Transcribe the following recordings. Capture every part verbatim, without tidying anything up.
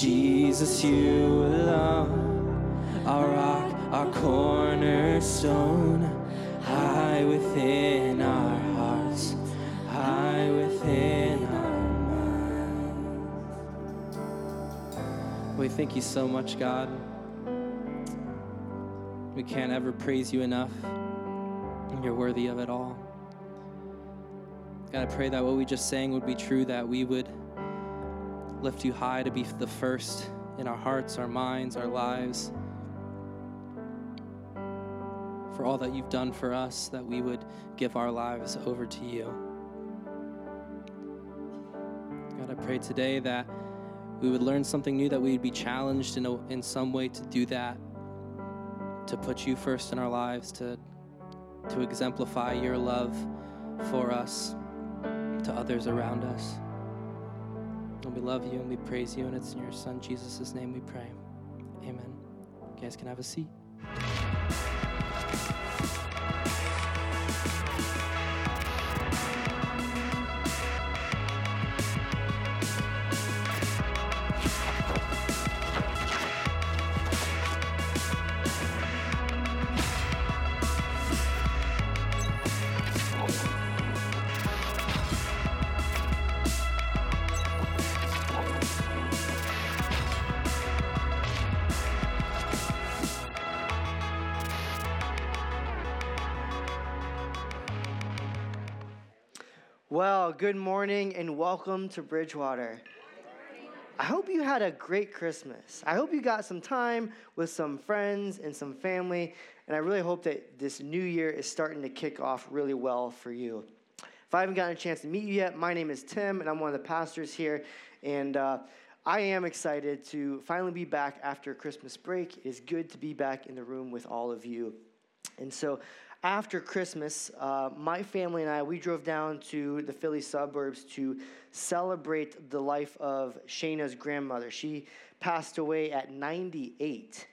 Jesus, you alone, our rock, our cornerstone, high within our hearts, high within our minds. We thank you so much, God. We can't ever praise you enough, and you're worthy of it all. God, I pray that what we just sang would be true, that we would lift you high to be the first in our hearts, our minds, our lives. For all that you've done for us, that we would give our lives over to you. God, I pray today that we would learn something new, that we would be challenged in, a, in some way to do that, to put you first in our lives, to, to exemplify your love for us, to others around us. And we love you and we praise you, and it's in your son Jesus' name we pray. Amen. You guys can have a seat. Well, good morning and welcome to Bridgewater. I hope you had a great Christmas. I hope you got some time with some friends and some family, and I really hope that this new year is starting to kick off really well for you. If I haven't gotten a chance to meet you yet, my name is Tim, and I'm one of the pastors here, and uh, I am excited to finally be back after Christmas break. It is good to be back in the room with all of you. And so after Christmas, uh, my family and I, we drove down to the Philly suburbs to celebrate the life of Shayna's grandmother. She passed away at ninety-eight.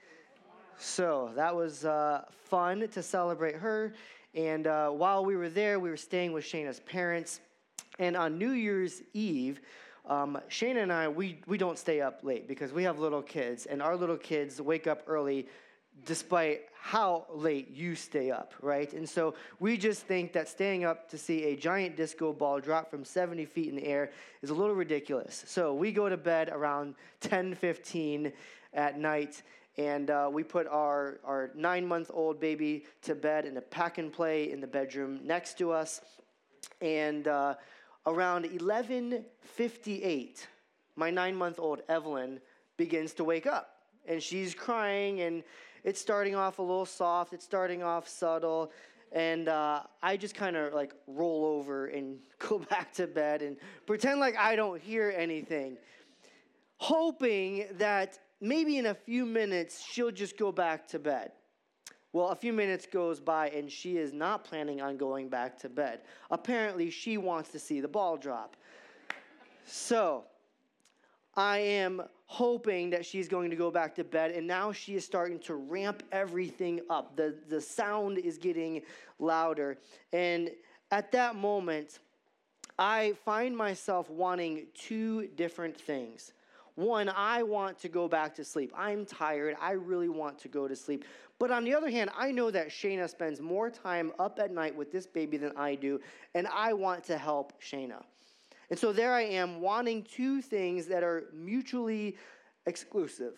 So that was uh, fun to celebrate her. And uh, while we were there, we were staying with Shayna's parents. And on New Year's Eve, um, Shayna and I, we, we don't stay up late because we have little kids. And our little kids wake up early despite how late you stay up, right? And so we just think that staying up to see a giant disco ball drop from seventy feet in the air is a little ridiculous. So we go to bed around ten fifteen at night, and uh, we put our, our nine-month-old baby to bed in a pack-and-play in the bedroom next to us. And uh, around eleven fifty-eight, my nine-month-old Evelyn begins to wake up. And she's crying, and it's starting off a little soft. It's starting off subtle. And uh, I just kind of, like, roll over and go back to bed and pretend like I don't hear anything, hoping that maybe in a few minutes she'll just go back to bed. Well, a few minutes goes by, and she is not planning on going back to bed. Apparently, she wants to see the ball drop. So I am hoping that she's going to go back to bed, and now she is starting to ramp everything up. The the sound is getting louder, and at that moment, I find myself wanting two different things. One, I want to go back to sleep. I'm tired. I really want to go to sleep. But on the other hand, I know that Shayna spends more time up at night with this baby than I do, and I want to help Shayna. And so there I am, wanting two things that are mutually exclusive.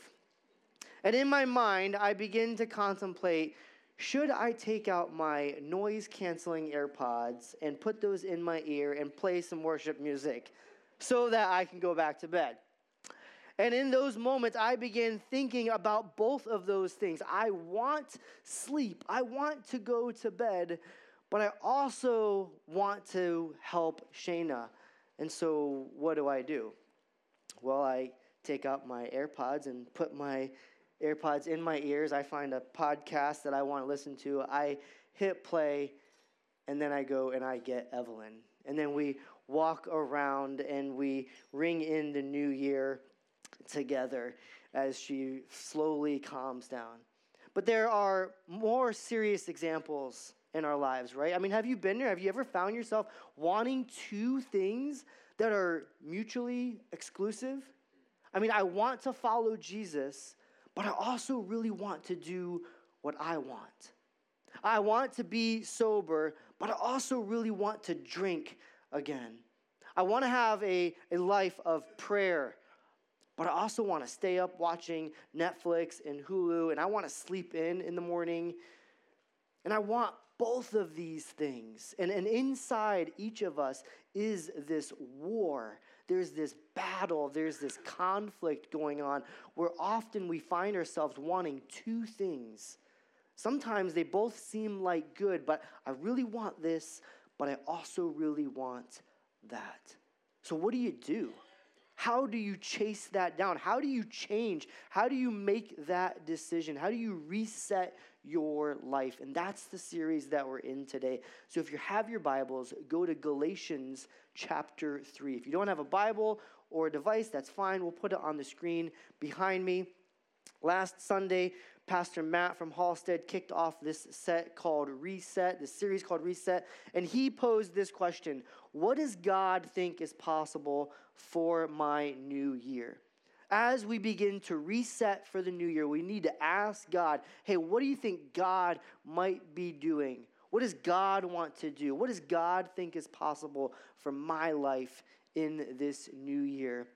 And in my mind, I begin to contemplate, should I take out my noise-canceling AirPods and put those in my ear and play some worship music so that I can go back to bed? And in those moments, I begin thinking about both of those things. I want sleep. I want to go to bed, but I also want to help Shayna. And so what do I do? Well, I take out my AirPods and put my AirPods in my ears. I find a podcast that I want to listen to. I hit play, and then I go and I get Evelyn. And then we walk around and we ring in the new year together as she slowly calms down. But there are more serious examples in our lives, right? I mean, have you been there? Have you ever found yourself wanting two things that are mutually exclusive? I I mean, I want to follow Jesus, but I also really want to do what I want. I want to be sober, but I also really want to drink again. I want to have a, a life of prayer, but I also want to stay up watching Netflix and Hulu, and I want to sleep in in the morning. And I want both of these things. And, and inside each of us is this war. There's this battle. There's this conflict going on where often we find ourselves wanting two things. Sometimes they both seem like good, but I really want this, but I also really want that. So what do you do? How do you chase that down? How do you change? How do you make that decision? How do you reset your life? And that's the series that we're in today. So if you have your Bibles, go to Galatians chapter three. If you don't have a Bible or a device, that's fine. We'll put it on the screen behind me. Last Sunday, Pastor Matt from Halstead kicked off this set called Reset, this series called Reset, and he posed this question: what does God think is possible for my new year? As we begin to reset for the new year, we need to ask God, hey, what do you think God might be doing? What does God want to do? What does God think is possible for my life in this new year?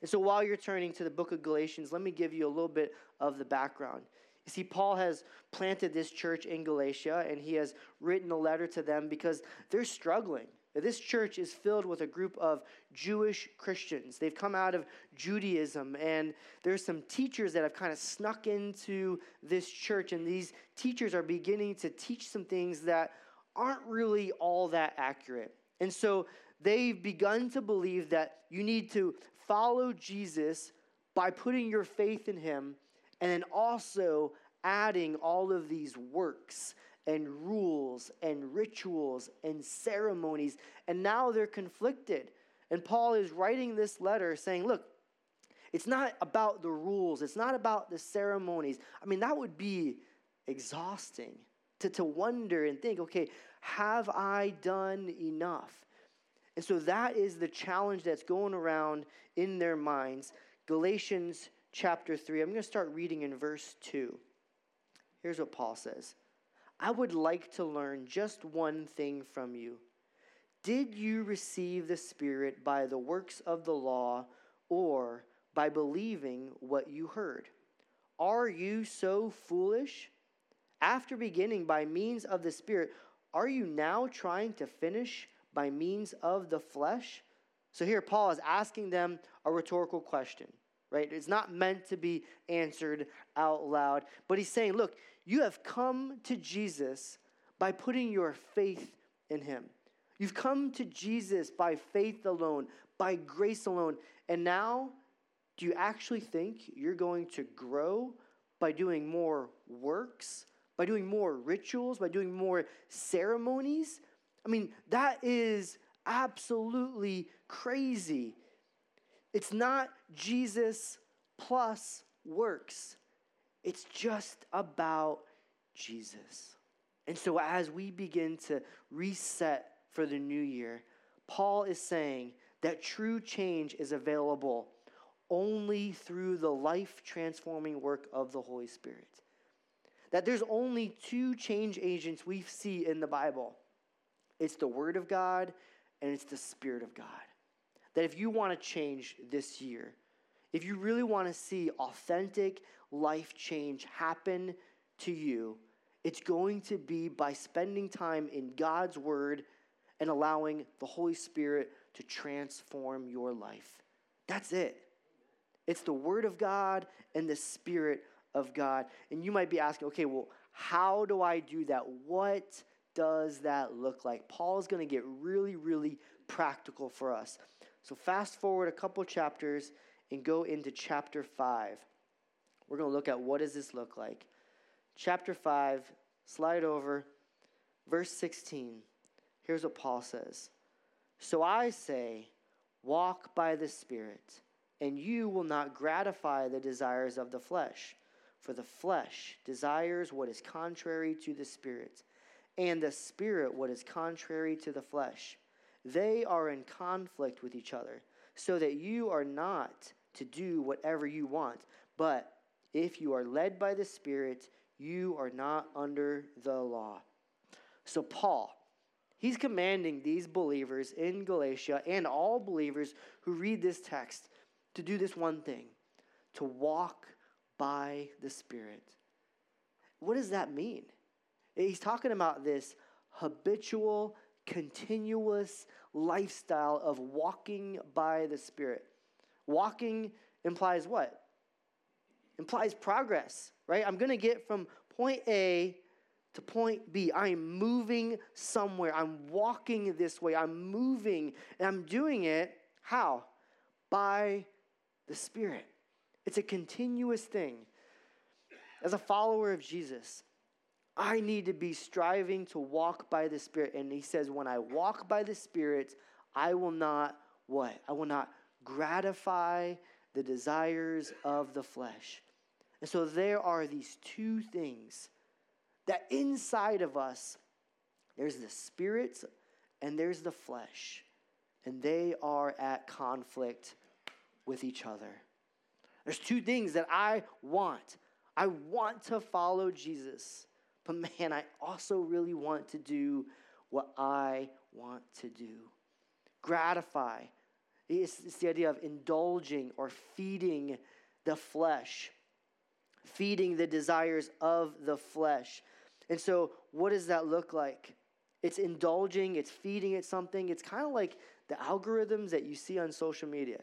And so while you're turning to the book of Galatians, let me give you a little bit of the background. You see, Paul has planted this church in Galatia, and he has written a letter to them because they're struggling. This church is filled with a group of Jewish Christians. They've come out of Judaism, and there's some teachers that have kind of snuck into this church, and these teachers are beginning to teach some things that aren't really all that accurate. And so they've begun to believe that you need to follow Jesus by putting your faith in him and then also adding all of these works and rules and rituals and ceremonies. And now they're conflicted. And Paul is writing this letter saying, look, it's not about the rules. It's not about the ceremonies. I mean, that would be exhausting to, to wonder and think, okay, have I done enough? And so that is the challenge that's going around in their minds. Galatians chapter three, I'm going to start reading in verse two. Here's what Paul says. I would like to learn just one thing from you. Did you receive the Spirit by the works of the law or by believing what you heard? Are you so foolish? After beginning by means of the Spirit, are you now trying to finish by means of the flesh? So here Paul is asking them a rhetorical question, right? It's not meant to be answered out loud, but he's saying, look, you have come to Jesus by putting your faith in him. You've come to Jesus by faith alone, by grace alone, and now do you actually think you're going to grow by doing more works, by doing more rituals, by doing more ceremonies? I mean, that is absolutely crazy. It's not Jesus plus works. It's just about Jesus. And so as we begin to reset for the new year, Paul is saying that true change is available only through the life-transforming work of the Holy Spirit. That there's only two change agents we see in the Bible. It's the Word of God, and it's the Spirit of God. That if you want to change this year, if you really want to see authentic life change happen to you, it's going to be by spending time in God's Word and allowing the Holy Spirit to transform your life. That's it. It's the Word of God and the Spirit of God. And you might be asking, okay, well, how do I do that? What does that look like? Paul's going to get really, really practical for us. So fast forward a couple chapters and go into chapter five. We're going to look at what does this look like. Chapter five, slide over, verse sixteen. Here's what Paul says. So I say, walk by the Spirit, and you will not gratify the desires of the flesh. For the flesh desires what is contrary to the Spirit, and the Spirit what is contrary to the flesh. They are in conflict with each other, so that you are not to do whatever you want. But if you are led by the Spirit, you are not under the law. So Paul, he's commanding these believers in Galatia and all believers who read this text to do this one thing, to walk by the Spirit. What does that mean? He's talking about this habitual, continuous lifestyle of walking by the Spirit. Walking implies what? Implies progress, right? I'm going to get from point A to point B. I'm moving somewhere. I'm walking this way. I'm moving, and I'm doing it, how? By the Spirit. It's a continuous thing. As a follower of Jesus, I need to be striving to walk by the Spirit. And he says, when I walk by the Spirit, I will not what? I will not gratify the desires of the flesh. And so there are these two things that inside of us, there's the Spirit and there's the flesh. And they are at conflict with each other. There's two things that I want. I want to follow Jesus, but man, I also really want to do what I want to do. Gratify. It's, it's the idea of indulging or feeding the flesh, feeding the desires of the flesh. And so what does that look like? It's indulging, it's feeding it something. It's kind of like the algorithms that you see on social media.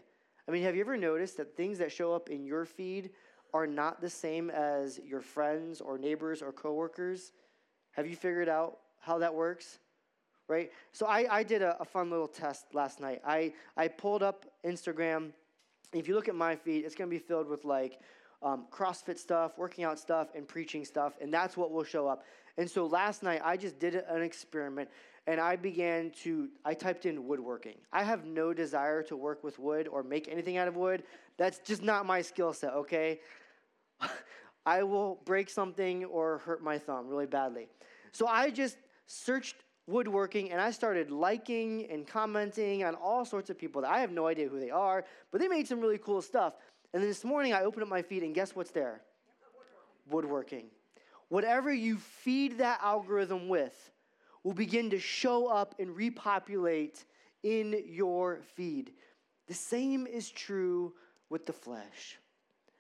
I mean, have you ever noticed that things that show up in your feed are not the same as your friends or neighbors or coworkers? Have you figured out how that works? Right? So I, I did a, a fun little test last night. I, I pulled up Instagram. If you look at my feed, it's going to be filled with like um, CrossFit stuff, working out stuff, and preaching stuff, and that's what will show up. And so last night, I just did an experiment, and I began to, I typed in woodworking. I have no desire to work with wood or make anything out of wood. That's just not my skill set, okay? I will break something or hurt my thumb really badly. So I just searched woodworking, and I started liking and commenting on all sorts of people that I have no idea who they are, but they made some really cool stuff. And then this morning, I opened up my feed, and guess what's there? Woodworking. Whatever you feed that algorithm with will begin to show up and repopulate in your feed. The same is true with the flesh.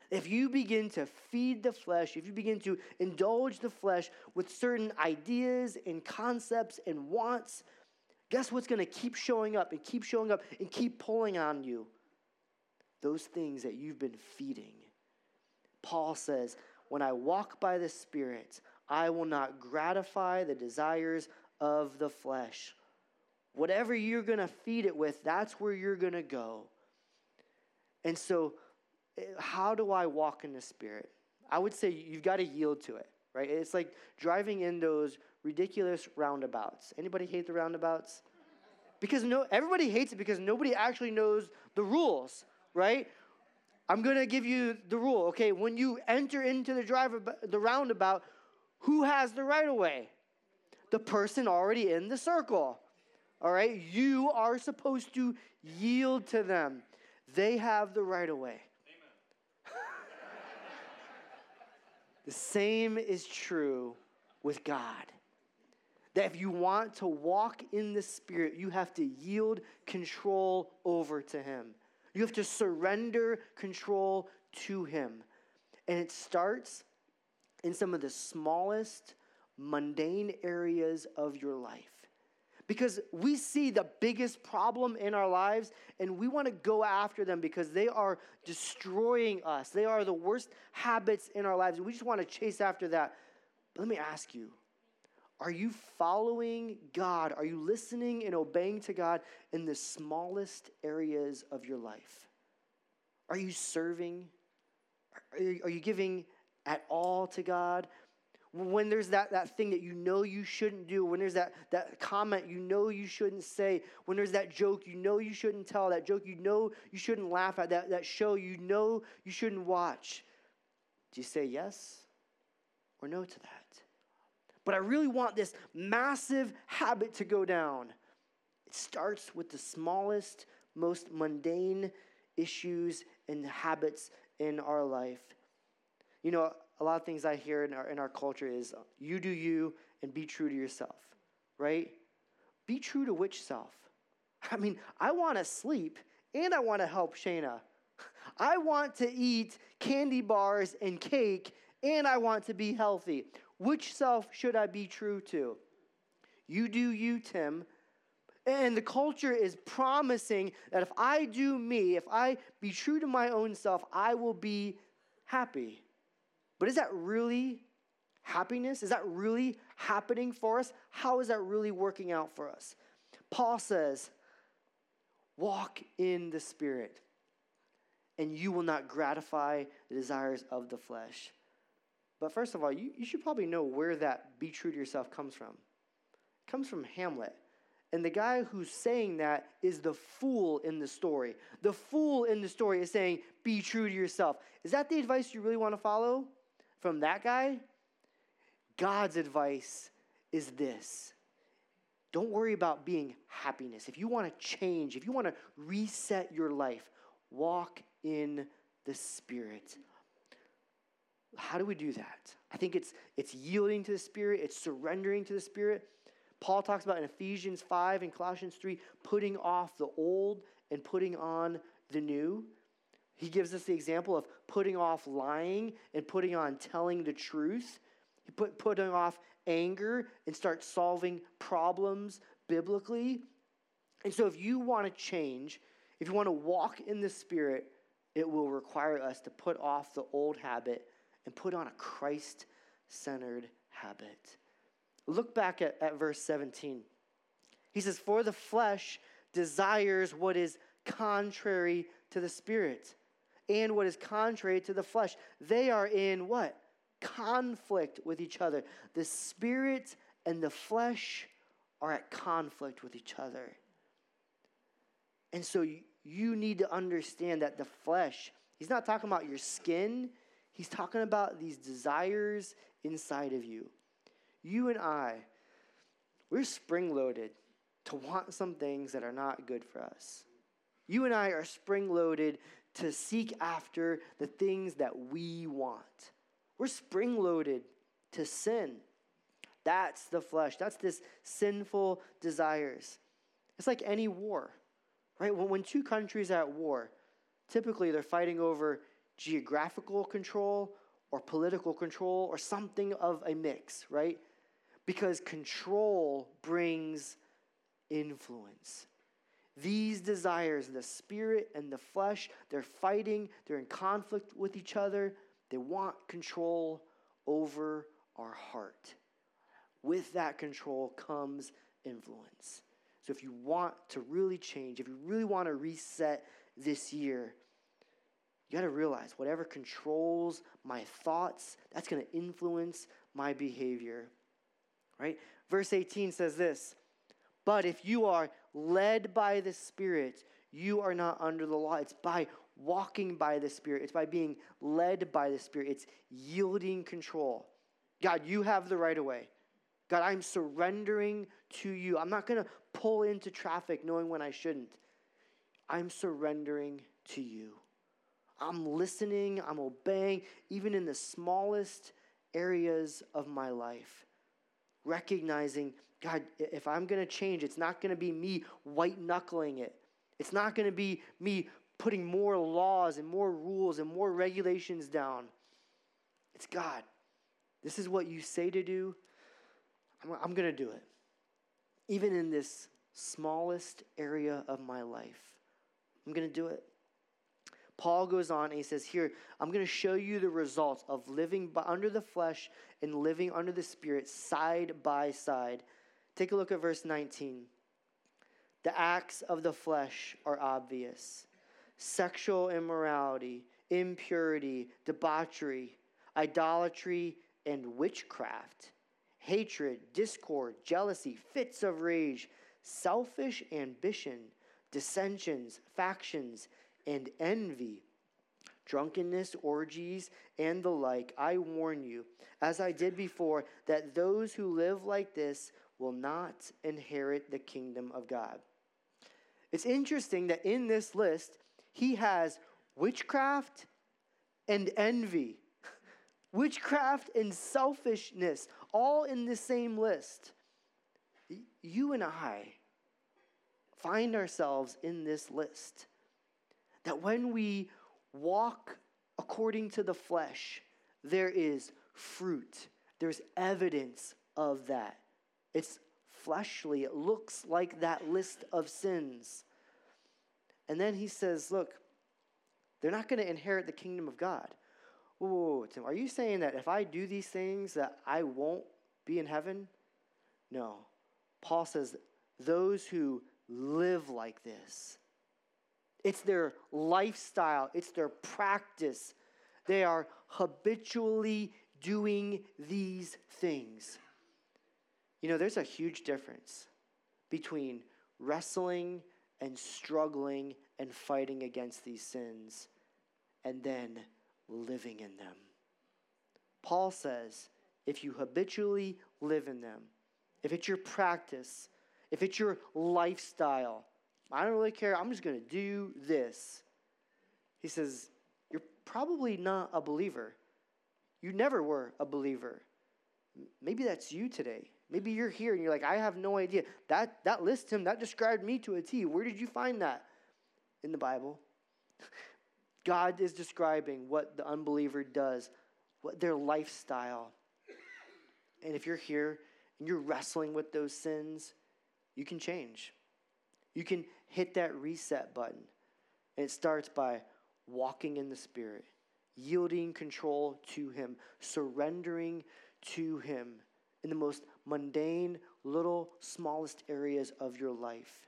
If you begin to feed the flesh, if you begin to indulge the flesh with certain ideas and concepts and wants, guess what's going to keep showing up and keep showing up and keep pulling on you? Those things that you've been feeding. Paul says, when I walk by the Spirit, I will not gratify the desires of the flesh. Whatever you're going to feed it with, that's where you're going to go. And so, how do I walk in the Spirit? I would say you've got to yield to it, right? It's like driving in those ridiculous roundabouts. Anybody hate the roundabouts? Because no, everybody hates it because nobody actually knows the rules, right? I'm going to give you the rule. Okay, when you enter into the driver, the roundabout, who has the right of way? The person already in the circle, all right? You are supposed to yield to them. They have the right of way. The same is true with God. That if you want to walk in the Spirit, you have to yield control over to Him. You have to surrender control to Him. And it starts in some of the smallest, mundane areas of your life. Because we see the biggest problem in our lives, and we want to go after them because they are destroying us. They are the worst habits in our lives, and we just want to chase after that. But let me ask you, are you following God? Are you listening and obeying to God in the smallest areas of your life? Are you serving? Are you giving at all to God? When there's that, that thing that you know you shouldn't do, when there's that, that comment you know you shouldn't say, when there's that joke you know you shouldn't tell, that joke you know you shouldn't laugh at, that, that show you know you shouldn't watch, do you say yes or no to that? But I really want this massive habit to go down. It starts with the smallest, most mundane issues and habits in our life. You know, a lot of things I hear in our in our culture is, you do you and be true to yourself, right? Be true to which self? I mean, I want to sleep and I want to help Shayna. I want to eat candy bars and cake and I want to be healthy. Which self should I be true to? You do you, Tim. And the culture is promising that if I do me, if I be true to my own self, I will be happy. But is that really happiness? Is that really happening for us? How is that really working out for us? Paul says, walk in the Spirit, and you will not gratify the desires of the flesh. But first of all, you, you should probably know where that be true to yourself comes from. It comes from Hamlet. And the guy who's saying that is the fool in the story. The fool in the story is saying, be true to yourself. Is that the advice you really want to follow from that guy? God's advice is this. Don't worry about being happiness. If you want to change, if you want to reset your life, walk in the Spirit. How do we do that? I think it's it's yielding to the Spirit. It's surrendering to the Spirit. Paul talks about in Ephesians five and Colossians three, putting off the old and putting on the new. He gives us the example of putting off lying and putting on telling the truth. He put putting off anger and start solving problems biblically. And so if you want to change, if you want to walk in the Spirit, it will require us to put off the old habit and put on a Christ-centered habit. Look back at, at verse seventeen. He says, for the flesh desires what is contrary to the Spirit, and what is contrary to the flesh. They are in what? Conflict with each other. The Spirit and the flesh are at conflict with each other. And so you, you need to understand that the flesh, he's not talking about your skin. He's talking about these desires inside of you. You and I, we're spring-loaded to want some things that are not good for us. You and I are spring-loaded to seek after the things that we want. We're spring-loaded to sin. That's the flesh. That's this sinful desires. It's like any war, right? When, when two countries are at war, typically they're fighting over geographical control or political control, or something of a mix, right? Because control brings influence. These desires, the Spirit and the flesh, they're fighting, they're in conflict with each other. They want control over our heart. With that control comes influence. So if you want to really change, if you really want to reset this year, you got to realize whatever controls my thoughts, that's going to influence my behavior, right? Verse eighteen says this, but if you are led by the Spirit, you are not under the law. It's by walking by the Spirit. It's by being led by the Spirit. It's yielding control. God, you have the right of way. God, I'm surrendering to you. I'm not going to pull into traffic knowing when I shouldn't. I'm surrendering to you. I'm listening, I'm obeying, even in the smallest areas of my life. Recognizing, God, if I'm going to change, it's not going to be me white-knuckling it. It's not going to be me putting more laws and more rules and more regulations down. It's God. This is what you say to do. I'm, I'm going to do it. Even in this smallest area of my life, I'm going to do it. Paul goes on and he says, here, I'm going to show you the results of living under the flesh and living under the Spirit side by side. Take a look at verse nineteen. The acts of the flesh are obvious. Sexual immorality, impurity, debauchery, idolatry, and witchcraft, hatred, discord, jealousy, fits of rage, selfish ambition, dissensions, factions, and envy, drunkenness, orgies, and the like. I warn you, as I did before, that those who live like this will not inherit the kingdom of God. It's interesting that in this list, he has witchcraft and envy. Witchcraft and selfishness, all in the same list. You and I find ourselves in this list. That when we walk according to the flesh, there is fruit. There's evidence of that. It's fleshly. It looks like that list of sins. And then he says, look, they're not going to inherit the kingdom of God. Whoa, whoa, whoa, Tim, are you saying that if I do these things that I won't be in heaven? No. Paul says those who live like this, it's their lifestyle, it's their practice. They are habitually doing these things. You know, there's a huge difference between wrestling and struggling and fighting against these sins and then living in them. Paul says, if you habitually live in them, if it's your practice, if it's your lifestyle, I don't really care, I'm just going to do this. He says, you're probably not a believer. You never were a believer. Maybe that's you today. Maybe you're here and you're like, I have no idea. That that lists him, that described me to a T. Where did you find that? In the Bible. God is describing what the unbeliever does, what their lifestyle. And if you're here and you're wrestling with those sins, you can change. You can hit that reset button. And it starts by walking in the Spirit, yielding control to Him, surrendering to Him in the most mundane, little, smallest areas of your life.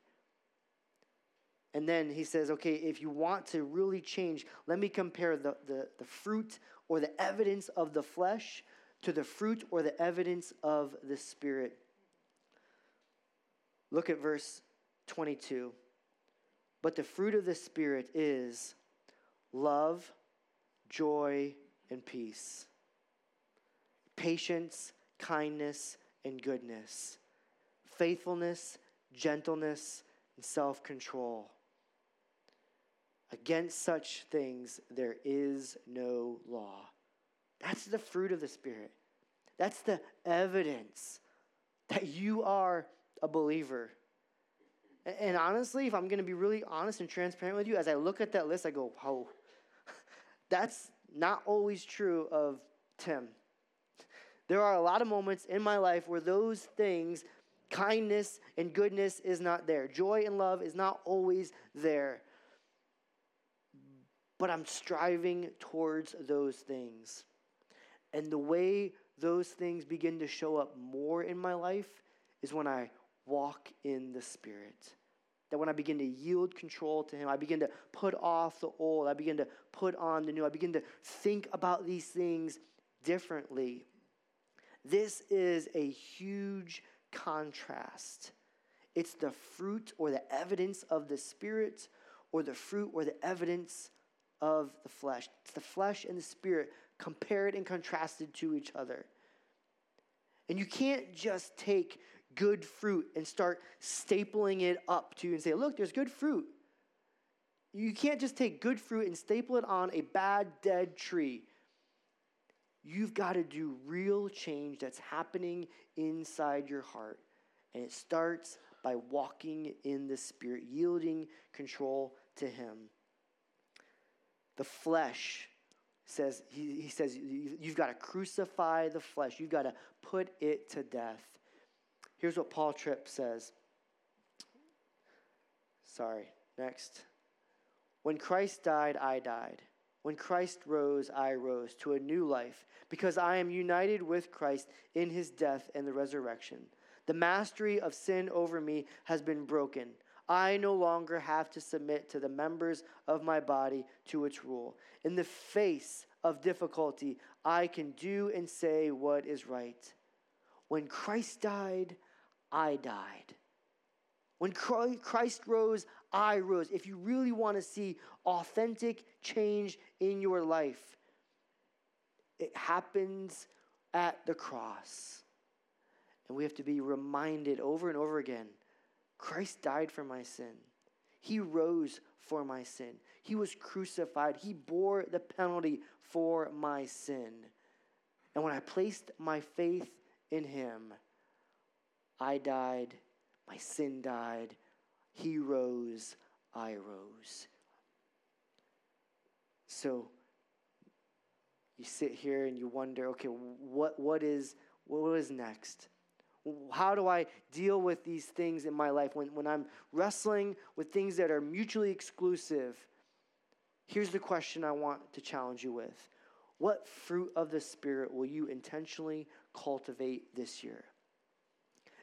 And then he says, okay, if you want to really change, let me compare the, the, the fruit or the evidence of the flesh to the fruit or the evidence of the Spirit. Look at verse twenty-two. But the fruit of the Spirit is love, joy, and peace, patience, kindness, and goodness, faithfulness, gentleness, and self-control. Against such things there is no law. That's the fruit of the Spirit. That's the evidence that you are a believer. And honestly, if I'm going to be really honest and transparent with you, as I look at that list, I go, wow. That's not always true of Tim. There are a lot of moments in my life where those things, kindness and goodness, is not there. Joy and love is not always there. But I'm striving towards those things. And the way those things begin to show up more in my life is when I walk in the Spirit. That when I begin to yield control to Him, I begin to put off the old, I begin to put on the new, I begin to think about these things differently. This is a huge contrast. It's the fruit or the evidence of the Spirit or the fruit or the evidence of the flesh. It's the flesh and the Spirit compared and contrasted to each other. And you can't just take good fruit and start stapling it up to you and say, look, there's good fruit. You can't just take good fruit and staple it on a bad, dead tree. You've got to do real change that's happening inside your heart. And it starts by walking in the Spirit, yielding control to Him. The flesh says, he, he says, you've got to crucify the flesh. You've got to put it to death. Here's what Paul Tripp says. Sorry, next. When Christ died, I died. When Christ rose, I rose to a new life, because I am united with Christ in His death and the resurrection. The mastery of sin over me has been broken. I no longer have to submit to the members of my body to its rule. In the face of difficulty, I can do and say what is right. When Christ died, I died. When Christ rose, I rose. If you really want to see authentic change in your life, it happens at the cross. And we have to be reminded over and over again, Christ died for my sin. He rose for my sin. He was crucified. He bore the penalty for my sin. And when I placed my faith in him, I died, my sin died, he rose, I rose. So you sit here and you wonder, okay, what what is what is next? How do I deal with these things in my life? When, when I'm wrestling with things that are mutually exclusive, here's the question I want to challenge you with. What fruit of the Spirit will you intentionally cultivate this year?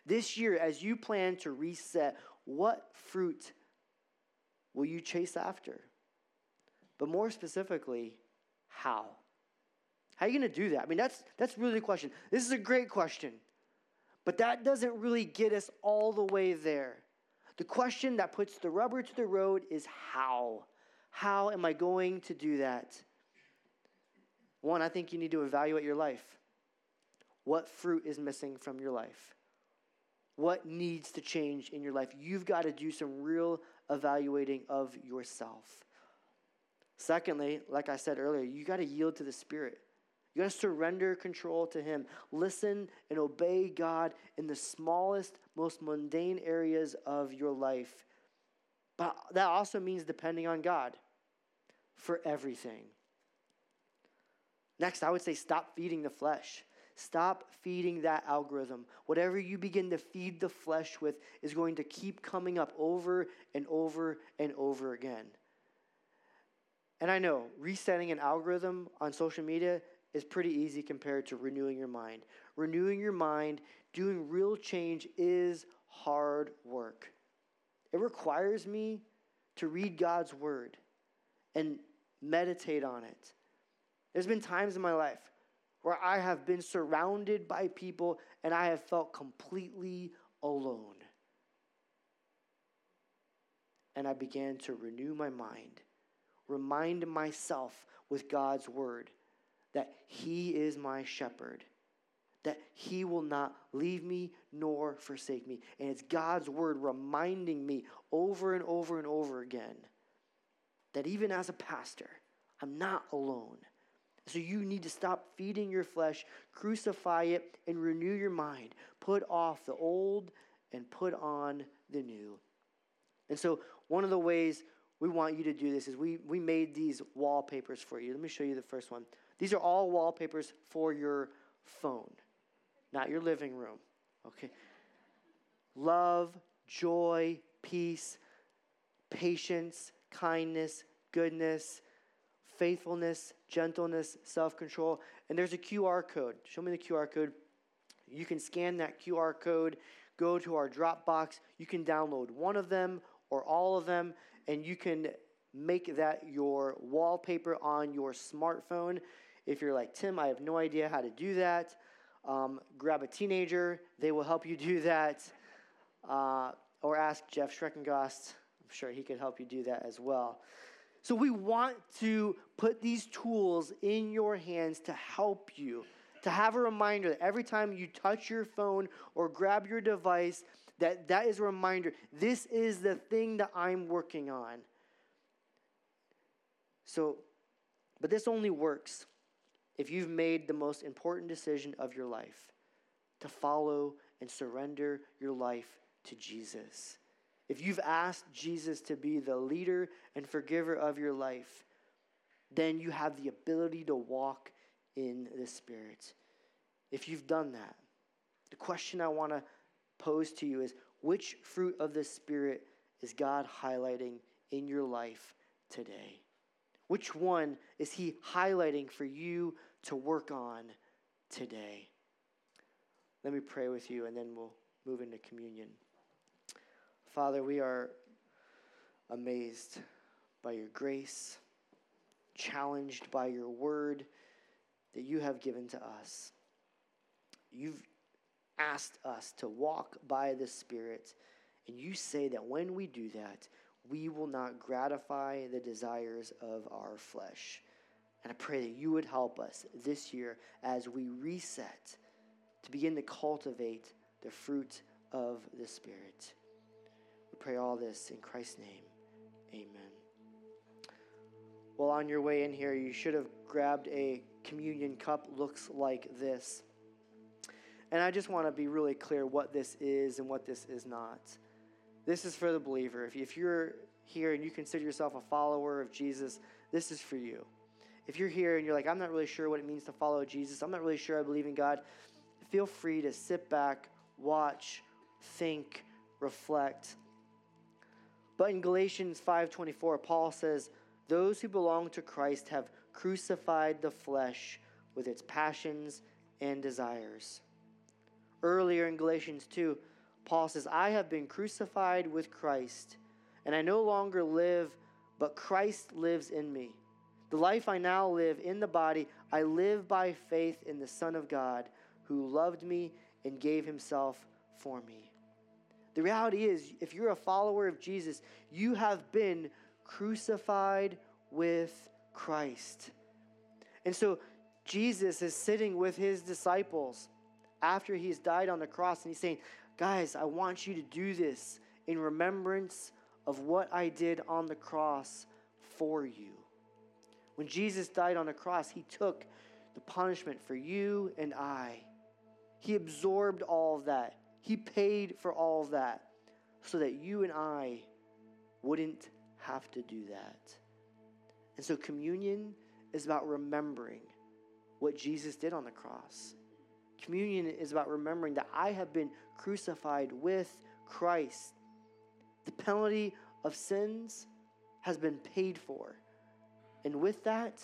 This year, as you plan to reset, what fruit will you chase after? But more specifically, how? How are you going to do that? I mean, that's that's really the question. This is a great question. But that doesn't really get us all the way there. The question that puts the rubber to the road is how. How am I going to do that? One, I think you need to evaluate your life. What fruit is missing from your life? What needs to change in your life? You've got to do some real evaluating of yourself. Secondly, like I said earlier, you got to yield to the Spirit. You got to surrender control to him. Listen and obey God in the smallest, most mundane areas of your life. But that also means depending on God for everything. Next, I would say stop feeding the flesh. Stop feeding that algorithm. Whatever you begin to feed the flesh with is going to keep coming up over and over and over again. And I know resetting an algorithm on social media is pretty easy compared to renewing your mind. Renewing your mind, doing real change is hard work. It requires me to read God's word and meditate on it. There's been times in my life where I have been surrounded by people and I have felt completely alone. And I began to renew my mind, remind myself with God's word, that he is my shepherd, that he will not leave me nor forsake me. And it's God's word reminding me over and over and over again that even as a pastor, I'm not alone. So you need to stop feeding your flesh, crucify it, and renew your mind. Put off the old and put on the new. And so one of the ways we want you to do this is we, we made these wallpapers for you. Let me show you the first one. These are all wallpapers for your phone, not your living room, okay? Love, joy, peace, patience, kindness, goodness, faithfulness, gentleness, self-control. And there's a Q R code. Show me the Q R code. You can scan that Q R code, go to our Dropbox. You can download one of them or all of them, and you can make that your wallpaper on your smartphone. If you're like, Tim, I have no idea how to do that, um, grab a teenager. They will help you do that. Uh, or ask Jeff Schreckengost. I'm sure he could help you do that as well. So we want to put these tools in your hands to help you, to have a reminder that every time you touch your phone or grab your device, that that is a reminder, this is the thing that I'm working on. So, but this only works if you've made the most important decision of your life, to follow and surrender your life to Jesus. If you've asked Jesus to be the leader and forgiver of your life, then you have the ability to walk in the Spirit. If you've done that, the question I want to pose to you is, which fruit of the Spirit is God highlighting in your life today? Which one is he highlighting for you to work on today? Let me pray with you, and then we'll move into communion. Father, we are amazed by your grace, challenged by your word that you have given to us. You've asked us to walk by the Spirit, and you say that when we do that, we will not gratify the desires of our flesh. And I pray that you would help us this year as we reset to begin to cultivate the fruit of the Spirit. We pray all this in Christ's name. Amen. Well, on your way in here, you should have grabbed a communion cup. Looks like this. And I just want to be really clear what this is and what this is not. This is for the believer. If, if you're here and you consider yourself a follower of Jesus, this is for you. If you're here and you're like, I'm not really sure what it means to follow Jesus, I'm not really sure I believe in God, feel free to sit back, watch, think, reflect. But in Galatians five twenty-four, Paul says, those who belong to Christ have crucified the flesh with its passions and desires. Earlier in Galatians two, Paul says, I have been crucified with Christ, and I no longer live, but Christ lives in me. The life I now live in the body, I live by faith in the Son of God, who loved me and gave himself for me. The reality is, if you're a follower of Jesus, you have been crucified with Christ. And so Jesus is sitting with his disciples after he's died on the cross, and he's saying, guys, I want you to do this in remembrance of what I did on the cross for you. When Jesus died on the cross, he took the punishment for you and I. He absorbed all of that. He paid for all of that so that you and I wouldn't have to do that. And so communion is about remembering what Jesus did on the cross. Communion is about remembering that I have been crucified with Christ. The penalty of sins has been paid for. And with that,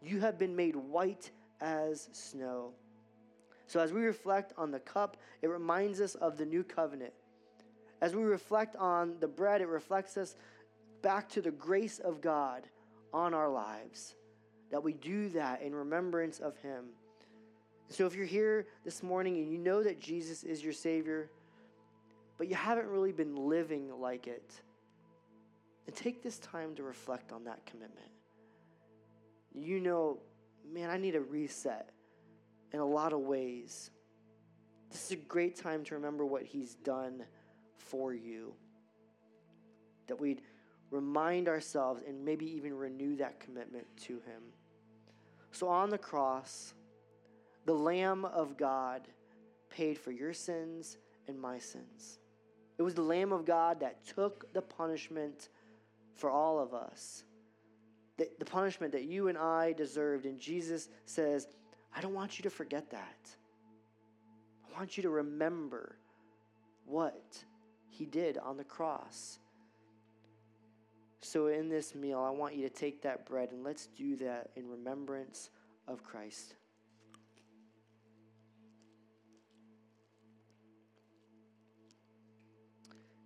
you have been made white as snow. So as we reflect on the cup, it reminds us of the new covenant. As we reflect on the bread, it reflects us back to the grace of God on our lives, that we do that in remembrance of him. So if you're here this morning and you know that Jesus is your Savior, but you haven't really been living like it, then take this time to reflect on that commitment. You know, man, I need a reset in a lot of ways. This is a great time to remember what he's done for you, that we'd remind ourselves and maybe even renew that commitment to him. So on the cross, the Lamb of God paid for your sins and my sins. It was the Lamb of God that took the punishment for all of us, the, the punishment that you and I deserved. And Jesus says, I don't want you to forget that. I want you to remember what he did on the cross. So in this meal, I want you to take that bread, and let's do that in remembrance of Christ.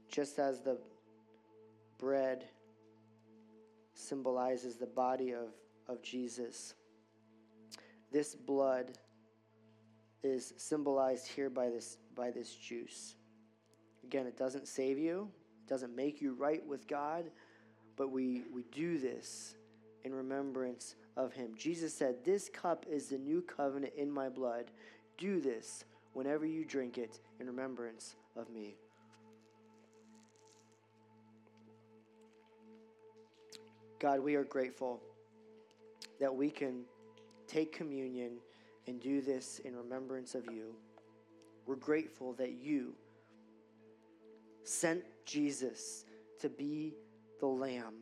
Just as the bread symbolizes the body of, of Jesus, this blood is symbolized here by this, by this juice. Again, it doesn't save you. It doesn't make you right with God. But we, we do this in remembrance of him. Jesus said, this cup is the new covenant in my blood. Do this whenever you drink it in remembrance of me. God, we are grateful that we can take communion and do this in remembrance of you. We're grateful that you sent Jesus to be the Lamb,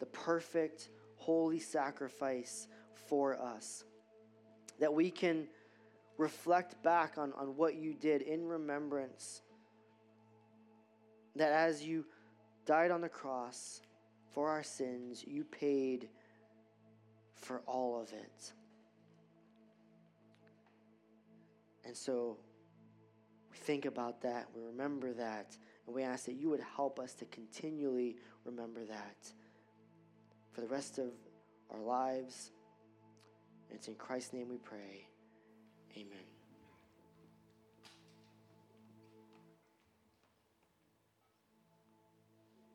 the perfect, holy sacrifice for us, that we can reflect back on, on what you did in remembrance, that as you died on the cross for our sins, you paid for all of it. And so we think about that, we remember that, and we ask that you would help us to continually remember that for the rest of our lives. And it's in Christ's name we pray. Amen.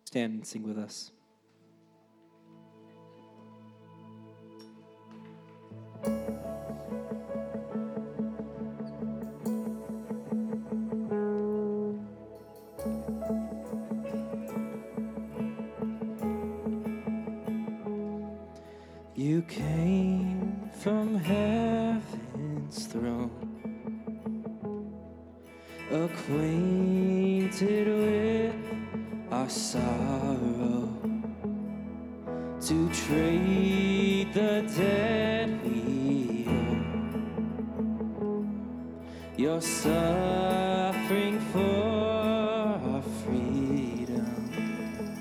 Stand and sing with us. acquainted with our sorrow, to trade the debt we owe. Your suffering for our freedom,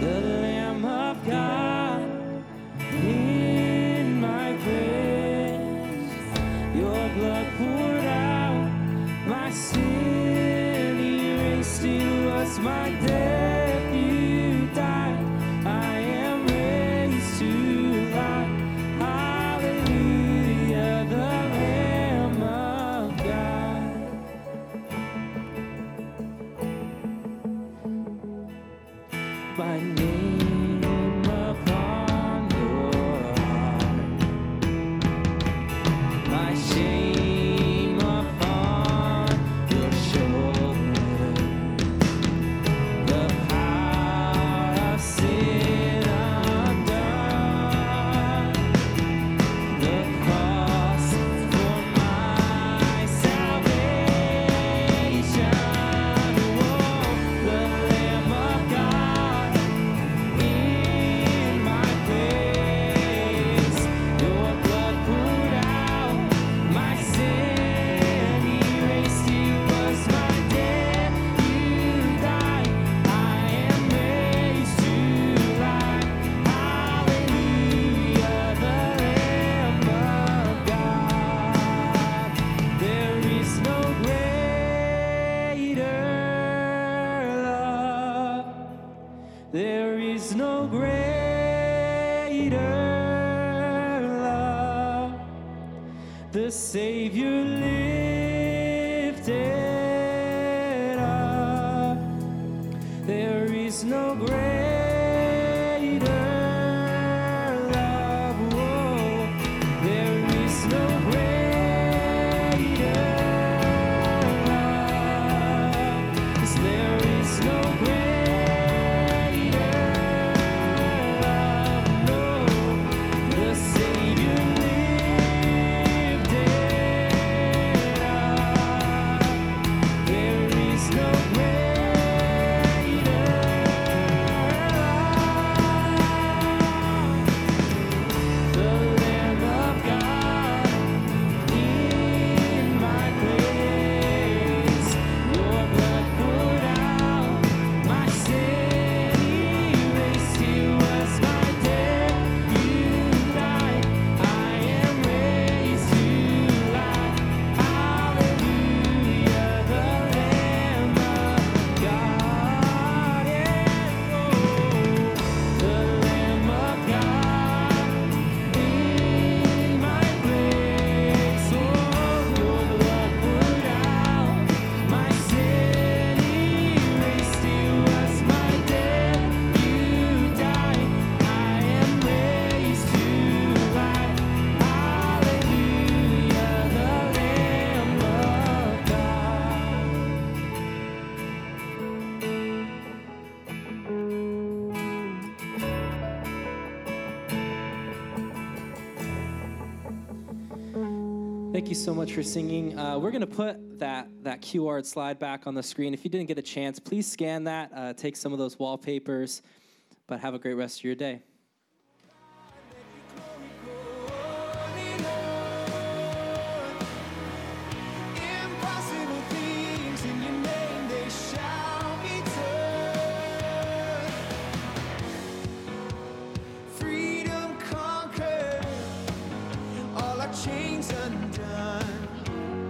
the Lamb of God in my grace, your blood poured out, my sin erased, it was my death, you died. Savior lifted up, there is no greater love, whoa, there is no greater love, 'cause there is no greater love, no, the Savior. Thank you so much for singing. Uh, we're going to put that, that Q R slide back on the screen. If you didn't get a chance, please scan that. Uh, take some of those wallpapers, but have a great rest of your day.